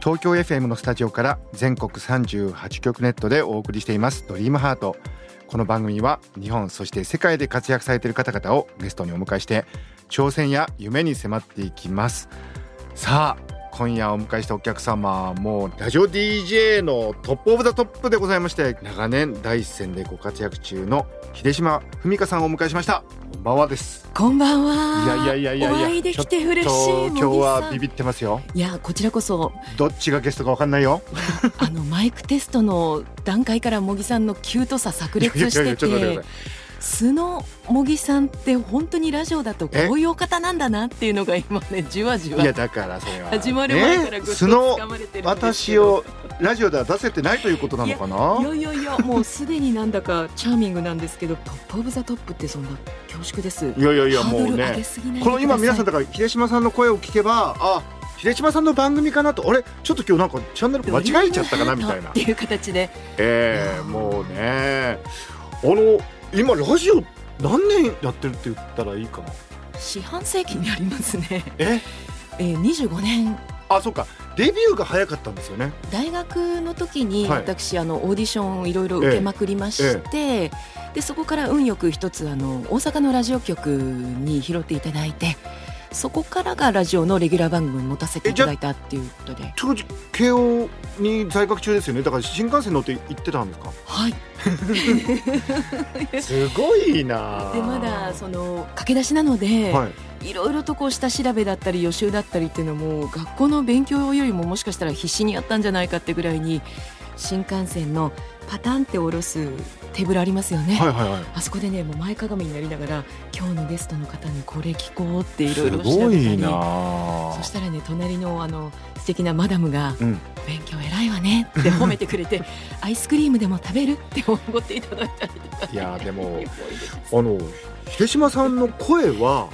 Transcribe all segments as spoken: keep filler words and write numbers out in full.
東京 エフエム のスタジオから全国さんじゅうはちきょくネットでお送りしていますドリームハート。この番組は日本そして世界で活躍されている方々をゲストにお迎えして挑戦や夢に迫っていきます。さあ今夜お迎えしたお客様もうラジオ ディージェー のトップオブザトップでございまして、長年第一線でご活躍中の秀島文香さんをお迎えしました。こんばんはです。こんばんは。いやいやいやいや、お会いできて嬉しい。今日はビビってますよ。いやこちらこそ。どっちがゲストか分かんないよ。あのマイクテストの段階から茂木さんのキュートさ炸裂してて、いやいやいや素の茂木さんって本当にラジオだとこういうお方なんだなっていうのが今ねじわじわ。いやだからそれは始まる前から素の私をラジオでは出せてないということなのかな。いやいやいやもうすでになんだかチャーミングなんですけどトップオブザトップってそんな恐縮です。いやいやいやもうねこの今皆さんだから秀島さんの声を聞けばあ。秀島さんの番組かなと、あれちょっと今日なんかチャンネル間違えちゃったかなみたいなっていう形で、えー、もうねあの今ラジオ何年やってるって言ったらいいかな。四半世紀にありますね。え、えー、にじゅうごねん。あ、そうかデビューが早かったんですよね。大学の時に私、はい、あのオーディションをいろいろ受けまくりまして、えええ、でそこから運よく一つあの大阪のラジオ局に拾っていただいて、そこからがラジオのレギュラー番組を持たせていただいたっていうことで。当時慶応に在学中ですよね。だから新幹線乗って行ってたんですか。はいすごいな。でまだその駆け出しなので、はい、いろいろとこう下調べだったり予習だったりっていうのも学校の勉強よりももしかしたら必死にやったんじゃないかってぐらいに、新幹線のパタンって下ろすテーブルありますよね、はいはいはい、あそこでねもう前かがみになりながら今日のゲストの方にこれ聞こうっていろいろ調べたり、そしたらね隣のあの素敵なマダムが、うん、勉強偉いわねって褒めてくれてアイスクリームでも食べるっておごっていただいたりとか、ね、いやでもあの秀島さんの声は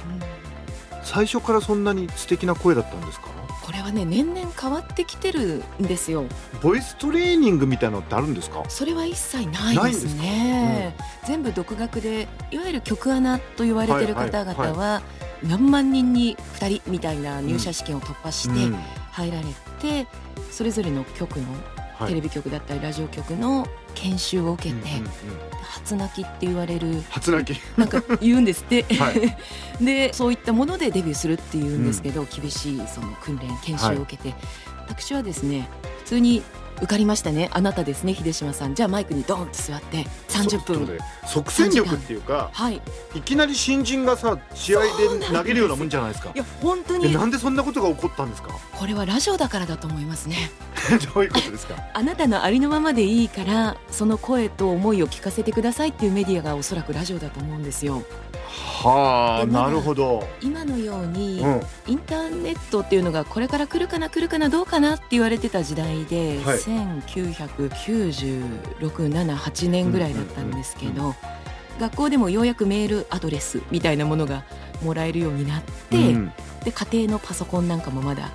最初からそんなに素敵な声だったんですか。これはね年々変わってきてるんですよ。ボイストレーニングみたいなのってあるんですか。それは一切ないですね。です、うん、全部独学で、いわゆる局アナと言われてる方々は、はいはいはい、何万人にふたりみたいな入社試験を突破して入られて、うんうん、それぞれの局のテレビ局だったりラジオ局の研修を受けて、はいうんうんうん、初泣きって言われる、初泣きなんか言うんですって、はい、でそういったものでデビューするっていうんですけど、うん、厳しいその訓練研修を受けて、はい、私はですね普通に受かりましたね、あなたですね秀島さん、じゃあマイクにドーンと座ってさんじゅっぷん即戦力っていうか、はい、いきなり新人がさ試合で投げるようなもんじゃないですか。いや本当に。なんでそんなことが起こったんですか。これはラジオだからだと思いますね。どういうことですか。あなたのありのままでいいからその声と思いを聞かせてくださいっていうメディアがおそらくラジオだと思うんですよ。はあ、なるほど。今のように、うん、インターネットっていうのがこれから来るかな来るかなどうかなって言われてた時代で、はい、せんきゅうひゃくきゅうじゅうろく、なな、はちねんぐらいだったんですけど、うんうんうんうん、学校でもようやくメールアドレスみたいなものがもらえるようになって、うん、で家庭のパソコンなんかもまだ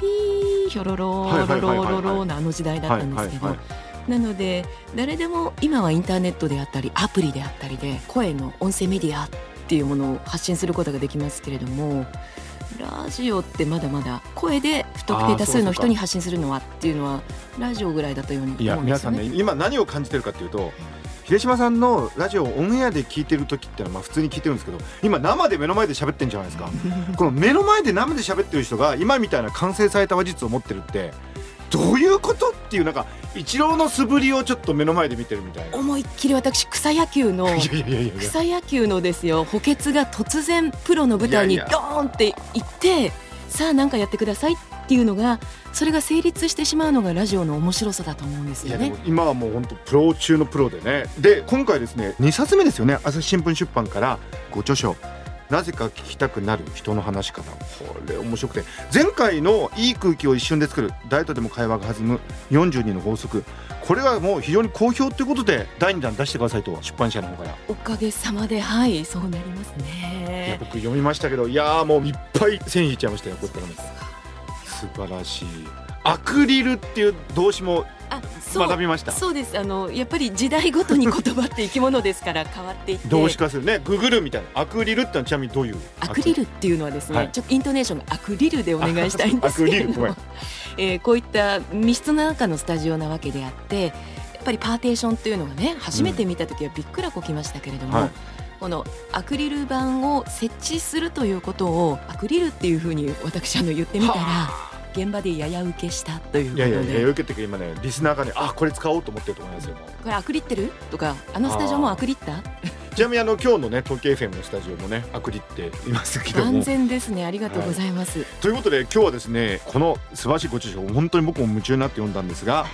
ピーひょろろろろろろなあの時代だったんですけど、はいはいはいはい、なので誰でも今はインターネットであったりアプリであったりで声の音声メディアっていうものを発信することができますけれども、ラジオってまだまだ声で不特定多数の人に発信するのはっていうのはラジオぐらいだったように思うんですよね。いや皆さんね今何を感じてるかっていうと、秀島さんのラジオをオンエアで聞いてる時ってのはまあ普通に聞いてるんですけど、今生で目の前で喋ってるんじゃないですか。この目の前で生で喋ってる人が今みたいな完成された話術を持ってるってどういうことっていう、なんかイチローの素振りをちょっと目の前で見てるみたいな。思いっきり私草野球のいやいやいや草野球のですよ、補欠が突然プロの舞台にドーンって行って、いやいやさあなんかやってくださいっていうのが、それが成立してしまうのがラジオの面白さだと思うんですよね。いやでも今はもう本当プロ中のプロでね。で今回ですねにさつめですよね、朝日新聞出版からご著書なぜか聞きたくなる人の話し方、これ面白くて、前回のいい空気を一瞬で作る誰とでも会話が弾むよんじゅうにの法則、これはもう非常に好評ということでだいにだん出してくださいと、出版社の方から。おかげさまで、はい、そうなりますね。いや僕読みましたけど、いやもういっぱい線引いちゃいましたよ、これからも。素晴らしい。アクリルっていう動詞も学びました。そうです、あのやっぱり時代ごとに言葉って生き物ですから変わっていって動詞化するね。ググるみたいな。アクリルってのはちなみにどういう？アクリルっていうのはですね、はい、ちょっとイントネーションがアクリルでお願いしたいんですけれども、えー、こういった密室の中のスタジオなわけであって、やっぱりパーテーションというのがね、初めて見た時はびっくらこきましたけれども、うん、はい、このアクリル板を設置するということをアクリルっていうふうに私あの言ってみたら、現場でやや受けしたということで。いやいや、やや受けてくる今ね、リスナーがね、あ、これ使おうと思ってると思いますよ。これアクリってるとか、あのスタジオもアクリったちなみにあの今日のね、東京 エフエム のスタジオもね、アクリっていますけども。安全ですね、ありがとうございます、はい、ということで今日はですね、この素晴らしいご著書、本当に僕も夢中になって読んだんですが、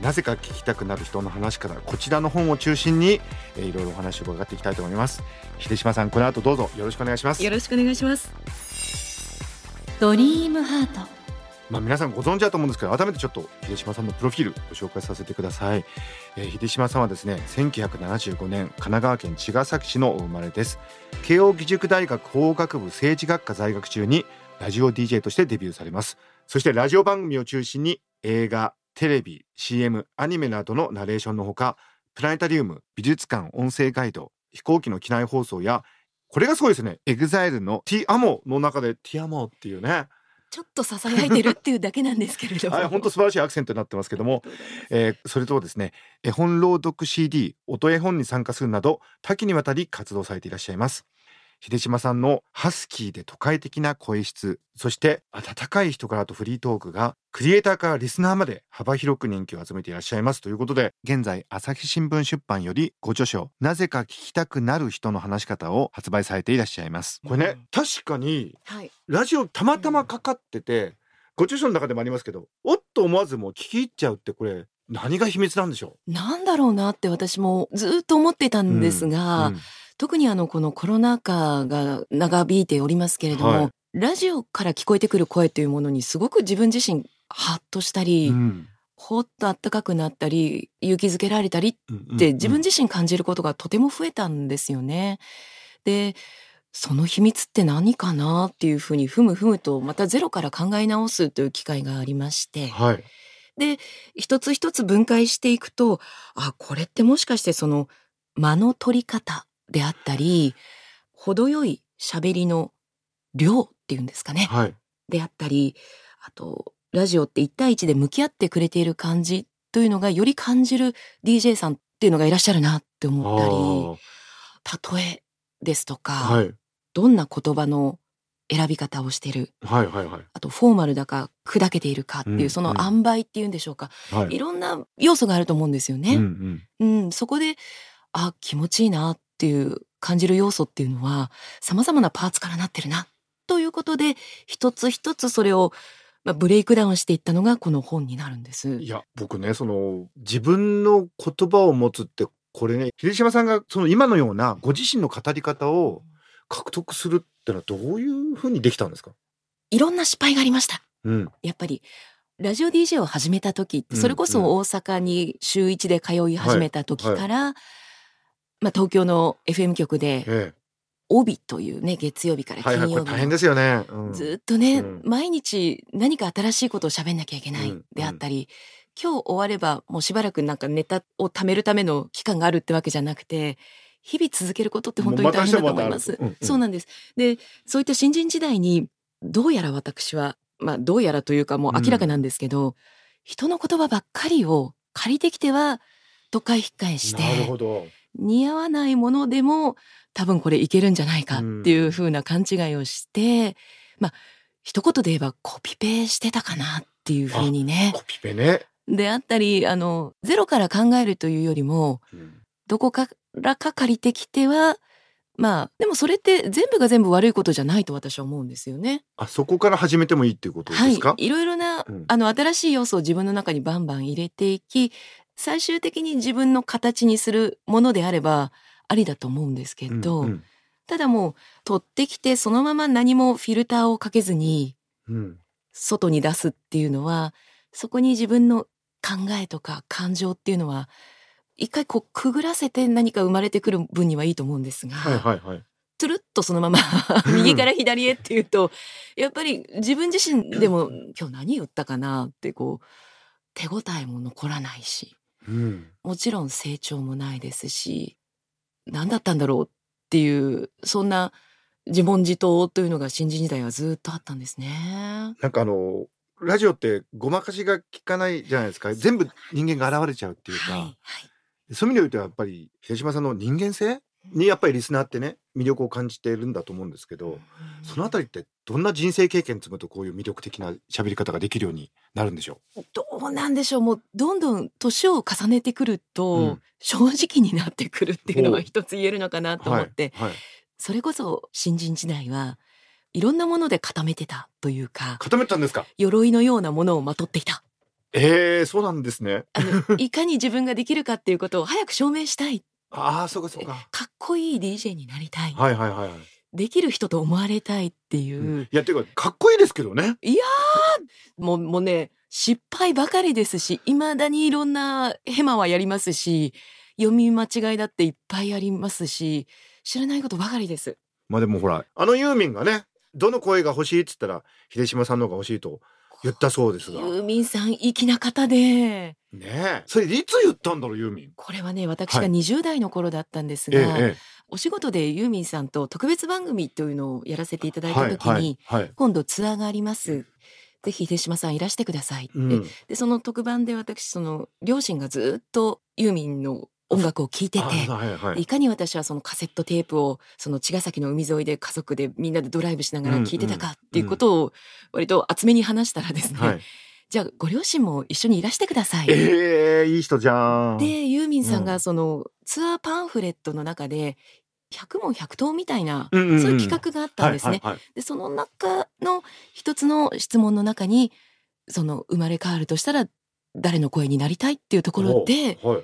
なぜか聞きたくなる人の話から、こちらの本を中心に、えー、いろいろお話を伺っていきたいと思います。秀島さん、この後どうぞよろしくお願いします。よろしくお願いします。ドリームハート、まあ、皆さんご存知だと思うんですけど、改めてちょっと秀島さんのプロフィールご紹介させてください、えー、秀島さんはですね、せんきゅうひゃくななじゅうごねん神奈川県茅ヶ崎市のお生まれです。慶応義塾大学法学部政治学科在学中にラジオ ディージェー としてデビューされます。そしてラジオ番組を中心に映画、テレビ、 シーエム、 アニメなどのナレーションのほか、プラネタリウム、美術館、音声ガイド、飛行機の機内放送や、これがすごいですね、 エグザイル の T アモの中で T アモっていうね、ちょっと囁いてるっていうだけなんですけれども、はい、本当素晴らしいアクセントになってますけども、えー、それとですね、絵本朗読 シーディー、 音絵本に参加するなど多岐にわたり活動されていらっしゃいます。秀島さんのハスキーで都会的な声質、そして温かい人柄とフリートークがクリエイターからリスナーまで幅広く人気を集めていらっしゃいますということで、現在朝日新聞出版よりご著書、なぜか聞きたくなる人の話し方を発売されていらっしゃいます。これね、うん、確かにラジオたまたまかかってて、はい、ご著書の中でもありますけど、おっと思わずもう聞き入っちゃうって、これ何が秘密なんでしょう。なんだろうなって私もずっと思ってたんですが、うんうん、特にあのこのコロナ禍が長引いておりますけれども、はい、ラジオから聞こえてくる声というものにすごく自分自身ハッとしたり、うん、ほっとあったかくなったり、勇気づけられたりって自分自身感じることがとても増えたんですよね、うんうんうん、でその秘密って何かなっていうふうにふむふむとまたゼロから考え直すという機会がありまして、はい、で一つ一つ分解していくと、あ、これってもしかしてその間の取り方であったり、程よい喋りの量っていうんですかね、はい、であったり、あとラジオって一対一で向き合ってくれている感じというのがより感じる ディージェー さんっていうのがいらっしゃるなって思ったり、例えですとか、はい、どんな言葉の選び方をしてる、はいはいはい、あとフォーマルだか砕けているかっていう、うんうん、その塩梅っていうんでしょうか、はい、いろんな要素があると思うんですよね、うんうんうん、そこであ気持ちいいなっていう感じる要素っていうのは様々なパーツからなってるなということで、一つ一つそれをブレイクダウンしていったのがこの本になるんです。いや僕ね、その自分の言葉を持つって、これね、秀島さんがその今のようなご自身の語り方を獲得するってのはどういうふうにできたんですか？いろんな失敗がありました、うん、やっぱりラジオ ディージェー を始めた時って、うんうん、それこそ大阪に週いちで通い始めた時から、はいはい、まあ、東京の エフエム 局で、ええ、帯というね、月曜日から金曜日、はいはい、これ大変ですよね、うん、ずっとね、うん、毎日何か新しいことを喋んなきゃいけないであったり、うんうん、今日終わればもうしばらくなんかネタを貯めるための期間があるってわけじゃなくて、日々続けることって本当に大変だと思います。うんうん、そうなんです。で、そういった新人時代にどうやら私は、まあどうやらというかもう明らかなんですけど、うん、人の言葉ばっかりを借りてきてはとか引っ返して、なるほど、似合わないものでも多分これいけるんじゃないかっていう風な勘違いをして、うん、まあ一言で言えばコピペしてたかなっていう風にね。コピペね。であったり、あのゼロから考えるというよりも、うん、どこからか借りてきては、まあでもそれって全部が全部悪いことじゃないと私は思うんですよね。あ、そこから始めてもいいっていうことですか？はい、いろいろな、うん、あの新しい要素を自分の中にバンバン入れていき、最終的に自分の形にするものであればありだと思うんですけど、うんうん、ただもう取ってきてそのまま何もフィルターをかけずに外に出すっていうのは、そこに自分の考えとか感情っていうのは一回こうくぐらせて何か生まれてくる分にはいいと思うんですが、はいはいはい、つるっとそのまま右から左へっていうとやっぱり自分自身でも今日何言ったかなってこう手応えも残らないし、うん、もちろん成長もないですし、何だったんだろうっていうそんな自問自答というのが新人時代はずっとあったんですね。なんかあのラジオってごまかしが効かないじゃないですか。全部人間が現れちゃうっていうか、はいはい、そういう意味で言うとやっぱり平島さんの人間性にやっぱりリスナーってね魅力を感じているんだと思うんですけど、うん、そのあたりってどんな人生経験積むとこういう魅力的な喋り方ができるようになるんでしょう。どうなんでしょう。もうどんどん年を重ねてくると、うん、正直になってくるっていうのが一つ言えるのかなと思って、はいはい、それこそ新人時代はいろんなもので固めてたというか。固めたんですか。鎧のようなものをまとっていた。えー、そうなんですね。あのいかに自分ができるかっていうことを早く証明したい。ああ、そうかそうか。かっこいい ディージェー になりたい。はいはいはい。できる人と思われたいっていう。うん、いやっていうかかっこいいですけどね。いやーもう、もうね失敗ばかりですし、いまだにいろんなヘマはやりますし、読み間違いだっていっぱいありますし、知らないことばかりです。まあでもほらあのユーミンがねどの声が欲しいっつったら秀島さんの方が欲しいと言ったそうですが。ユーミンさん粋な方で。ねえ、それいつ言ったんだろうユーミン。これはね私がにじゅう代の頃だったんですが、はいええ、お仕事でユーミンさんと特別番組というのをやらせていただいた時に、はいはいはい、今度ツアーがありますぜひ秀島さんいらしてくださいって、うん、でその特番で私その両親がずっとユーミンの音楽を聴いてて、はいはい、いかに私はそのカセットテープをその茅ヶ崎の海沿いで家族でみんなでドライブしながら聴いてたかっていうことを割と厚めに話したらですね、うんうんうんはい、じゃあご両親も一緒にいらしてください。えー、いい人じゃん。でユーミンさんがその、うん、ツアーパンフレットの中でひゃく問ひゃく答みたいな、うんうんうん、そういう企画があったんですね、はいはいはい、でその中の一つの質問の中にその生まれ変わるとしたら誰の声になりたいっていうところで書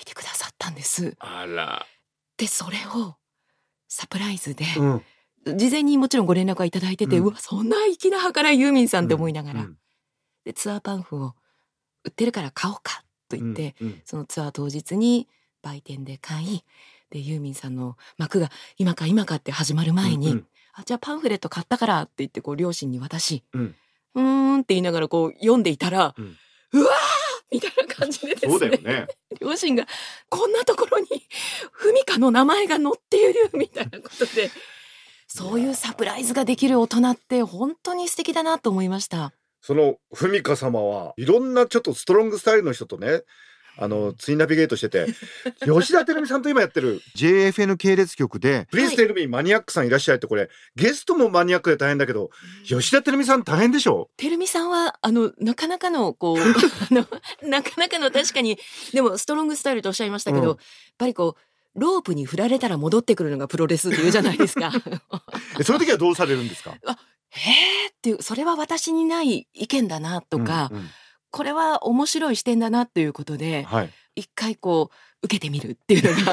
いてくださったんです。あら。でそれをサプライズで、うん、事前にもちろんご連絡はいただいてて、うん、うわそんな粋な計らいユーミンさんって思いながら、うんうん、でツアーパンフを売ってるから買おうかと言って、うんうん、そのツアー当日に売店で買いでユーミンさんの幕が今か今かって始まる前に、うんうん、あじゃあパンフレット買ったからって言ってこう両親に渡し、うん、うーんって言いながらこう読んでいたら、うん、うわーみたいな感じでですね。そうだよね。両親がこんなところにフミカの名前が載っているみたいなことで、そういうサプライズができる大人って本当に素敵だなと思いました。そのフミカ様はいろんなちょっとストロングスタイルの人とね、あのツイナビゲートしてて、吉田照美さんと今やってるジェイエフエヌ 系列局で、プリーズテルミーマニアックさんいらっしゃいって、これゲストもマニアックで大変だけど、吉田照美さん大変でしょ。照美さんはあのなかなかのこうあのなかなかの確かにでもストロングスタイルとおっしゃいましたけど、うん、やっぱりこうロープに振られたら戻ってくるのがプロレスっていうじゃないですか。その時はどうされるんですか。あへーっていうそれは私にない意見だなとか。うんうんこれは面白い視点だなということで、はい、一回こう受けてみるっていうのが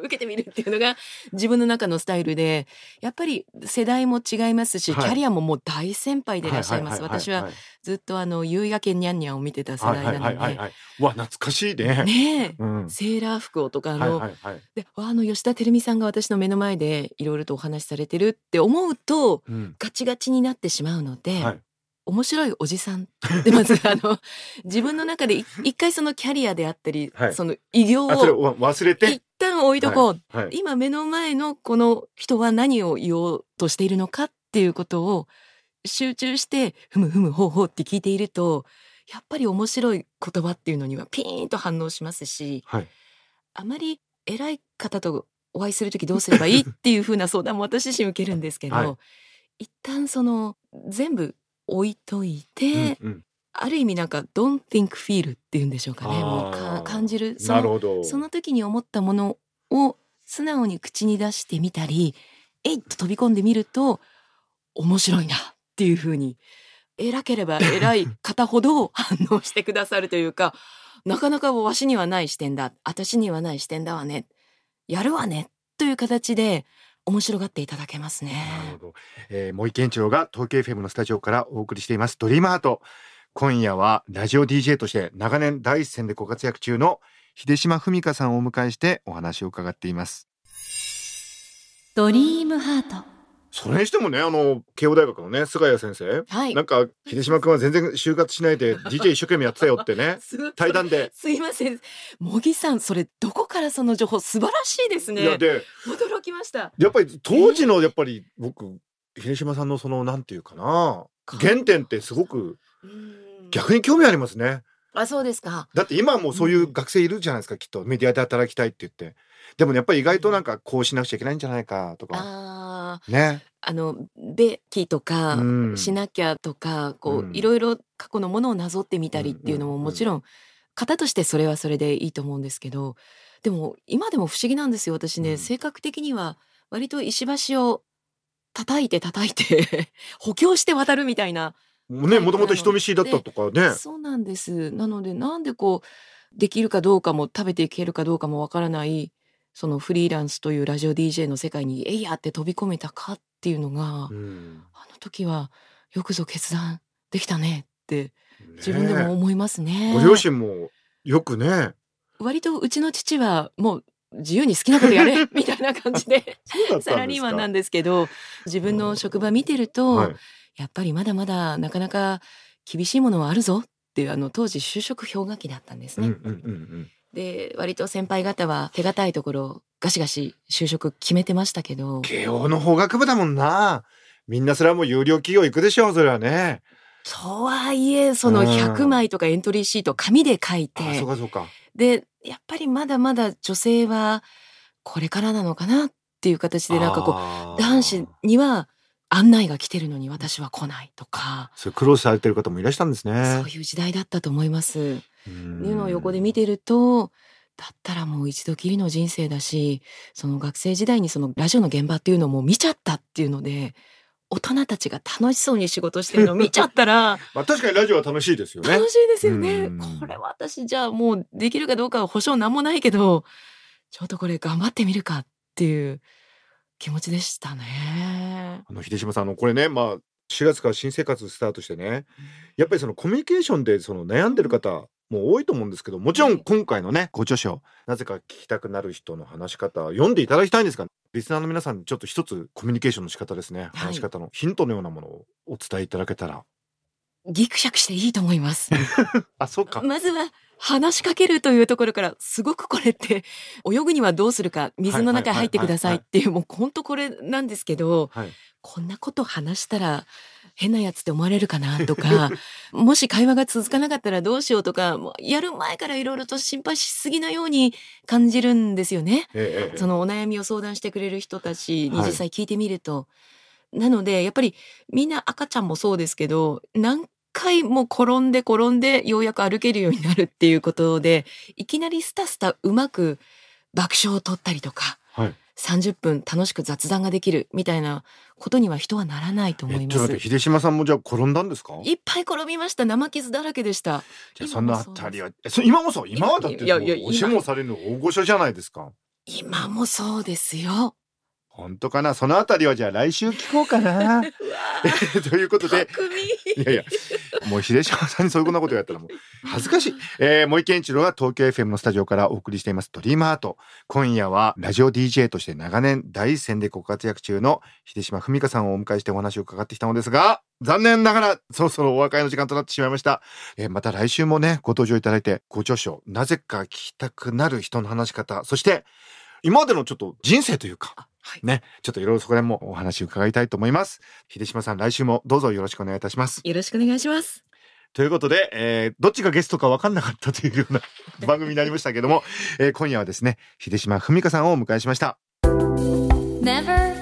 受けてみるっていうのが自分の中のスタイルで、やっぱり世代も違いますし、はい、キャリアももう大先輩でいらっしゃいます。私はずっとあの夕焼けニャンニャンを見てた世代なので、はいはいはいはい、うわ懐かしいね。ねえ、うん、セーラー服をとかの、はいはいはい、であの吉田照美さんが私の目の前でいろいろとお話しされてるって思うと、うん、ガチガチになってしまうので。はい面白いおじさんでまずあの自分の中で一回そのキャリアであったり、はい、その偉業を忘れて一旦置いとこう、はいはい、今目の前のこの人は何を言おうとしているのかっていうことを集中してふむふむほうほうって聞いているとやっぱり面白い言葉っていうのにはピーンと反応しますし、はい、あまり偉い方とお会いするときどうすればいいっていうふうな相談も私自身受けるんですけど、はい、一旦その全部置いといて、うんうん、ある意味なんか don't think feel っていうんでしょうかね。もうか感じるその、なるほど。その時に思ったものを素直に口に出してみたりえいっと飛び込んでみると面白いなっていう風に偉ければ偉い方ほど反応してくださるというかなかなかわしにはない視点だ私にはない視点だわねやるわねという形で面白がっていただけますね。なるほど、えー、森健一郎が東京 エフエム のスタジオからお送りしていますドリームハート。今夜はラジオ ディージェー として長年第一線でご活躍中の秀島文香さんをお迎えしてお話を伺っています。ドリームハート。それにしてもね、あの慶応大学のね菅谷先生、はい、なんか秀島くんは全然就活しないで ディージェー 一生懸命やってたよってね対談で。すいません茂木さん、それどこからその情報、素晴らしいですね。いやで驚きました。やっぱり当時のやっぱり僕秀島さんのそのなんていうかな原点ってすごく逆に興味ありますね。あ、そうですか。だって今もうそういう学生いるじゃないですか、うん、きっとメディアで働きたいって言って、でも、ね、やっぱり意外となんかこうしなくちゃいけないんじゃないかとか、あ、ね、あのべきとか、うん、しなきゃとかこう、うん、いろいろ過去のものをなぞってみたりっていうのももちろん型としてそれはそれでいいと思うんですけど、でも今でも不思議なんですよ私ね、うん、性格的には割と石橋を叩いて叩いて補強して渡るみたいなね、もともと人見知りだったとかね。そうなんです。なのでなんでこうできるかどうかも食べていけるかどうかもわからないそのフリーランスというラジオ ディージェー の世界にえいやって飛び込めたかっていうのが、うん、あの時はよくぞ決断できたねって自分でも思います ね, ね。ご両親もよくね、割とうちの父はもう自由に好きなことやれみたいな感じ で, でサラリーマンなんですけど、自分の職場見てると、うん、はい、やっぱりまだまだなかなか厳しいものはあるぞっていう、あの当時就職氷河期だったんですね、うんうんうんうん、で割と先輩方は手堅いところガシガシ就職決めてましたけど、慶応の法学部だもんな、みんなそれはもう有料企業行くでしょそれはね。とはいえそのひゃくまいとかエントリーシート紙で書いて、うん、あ、そうかそうか。でやっぱりまだまだ女性はこれからなのかなっていう形で、なんかこう男子には案内が来てるのに私は来ないとか、それ苦労されてる方もいらっしゃるんですね。そういう時代だったと思います。いうのを横で見てると、だったらもう一度きりの人生だし、その学生時代にそのラジオの現場っていうのも見ちゃったっていうので、大人たちが楽しそうに仕事してるのを見ちゃったらまあ確かにラジオは楽しいですよね。楽しいですよね。これ私じゃあもうできるかどうかは保証なんもないけど、ちょっとこれ頑張ってみるかっていう気持ちでしたね。あの秀島さん、あのこれね、まあ、しがつから新生活スタートしてね、やっぱりそのコミュニケーションでその悩んでる方も多いと思うんですけど、もちろん今回のねご著書なぜか聞きたくなる人の話し方読んでいただきたいんですが、リスナーの皆さんにちょっと一つコミュニケーションの仕方ですね、はい、話し方のヒントのようなものをお伝えいただけたら。ギクシャクしていいと思いますあ、そうか。まずは話しかけるというところから、すごくこれって泳ぐにはどうするか、水の中入ってくださいっていう、もう本当これなんですけど、はい、こんなこと話したら変なやつって思われるかなとかもし会話が続かなかったらどうしようとか、もうやる前からいろいろと心配しすぎなように感じるんですよね、ええ、そのお悩みを相談してくれる人たちに実際聞いてみると、はい、なのでやっぱりみんな赤ちゃんもそうですけど、なんか一回もう転んで転んでようやく歩けるようになるっていうことで、いきなりスタスタうまく爆笑を取ったりとか、はい、さんじゅっぷん楽しく雑談ができるみたいなことには人はならないと思います。え、ちょっと待って、秀島さんもじゃあ転んだんですか？いっぱい転びました。生傷だらけでした。じゃあそのあたりは今もそう、今はだって押しもされるの大御所じゃないですか。今もそうですよ。本当かな、そのあたりはじゃあ来週聞こうかなということで、いやいやもう秀島さんにそういうことやったらもう恥ずかしい、えー、森健一郎が東京 エフエム のスタジオからお送りしていますドリームハート。今夜はラジオ ディージェー として長年第一線でご活躍中の秀島文香さんをお迎えしてお話を伺ってきたのですが、残念ながらそろそろお別れの時間となってしまいました、えー、また来週もねご登場いただいて、ご著書なぜか聞きたくなる人の話し方、そして今までのちょっと人生というか、はい、ね、ちょっといろいろそこら辺もお話を伺いたいと思います。秀島さん、来週もどうぞよろしくお願いいたします。よろしくお願いします。ということで、えー、どっちがゲストか分かんなかったというような番組になりましたけども、えー、今夜はですね秀島文香さんをお迎えしました。 Never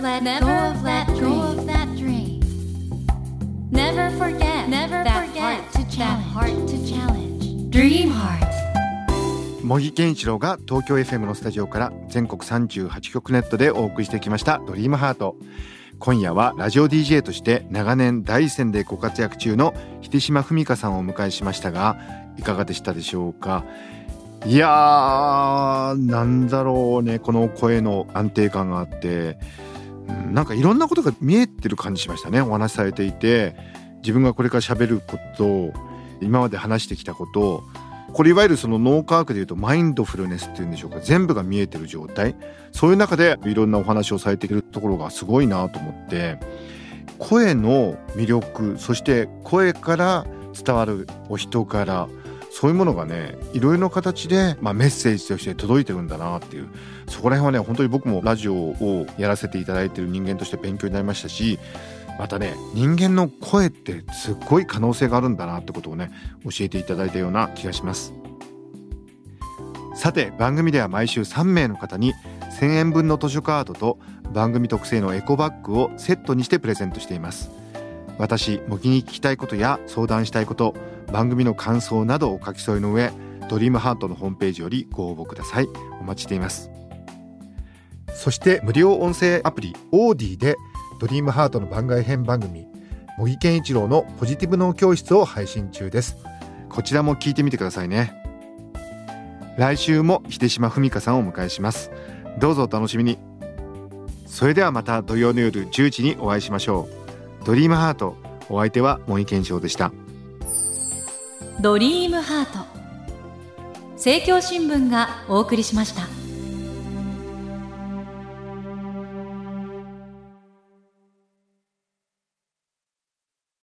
let go of that dream. Never forget that heart to challenge. Dream Heart。茂木健一郎が東京 エフエム のスタジオから全国さんじゅうはちきょくネットでお送りしてきましたドリームハート。今夜はラジオ ディージェー として長年第一線でご活躍中の秀島文香さんをお迎えしましたが、いかがでしたでしょうか。いやー、なんだろうね、この声の安定感があって、うん、なんかいろんなことが見えてる感じしましたね。お話しされていて、自分がこれから喋ること、今まで話してきたこと、これいわゆるその脳科学でいうとマインドフルネスっていうんでしょうか、全部が見えてる状態、そういう中でいろんなお話をされているところがすごいなと思って、声の魅力、そして声から伝わるお人柄、そういうものがね、いろいろな形で、まあ、メッセージとして届いてるんだなっていう、そこら辺はね、本当に僕もラジオをやらせていただいている人間として勉強になりましたし、またね、人間の声ってすっごい可能性があるんだなってことをね、教えていただいたような気がします。さて、番組では毎週さんめいの方にせんえんぶんの図書カードと番組特製のエコバッグをセットにしてプレゼントしています。私、茂木に聞きたいことや相談したいこと、番組の感想などを書き添えの上、ドリーム ハートのホームページよりご応募ください。お待ちしています。そして無料音声アプリオーディでドリームハートの番外編番組、茂木健一郎のポジティブ脳教室を配信中です。こちらも聞いてみてくださいね。来週も秀島文香さんをお迎えします。どうぞお楽しみに。それではまた土曜の夜じゅうじにお会いしましょう。ドリームハート、お相手は茂木健一郎でした。ドリームハート、政教新聞がお送りしました。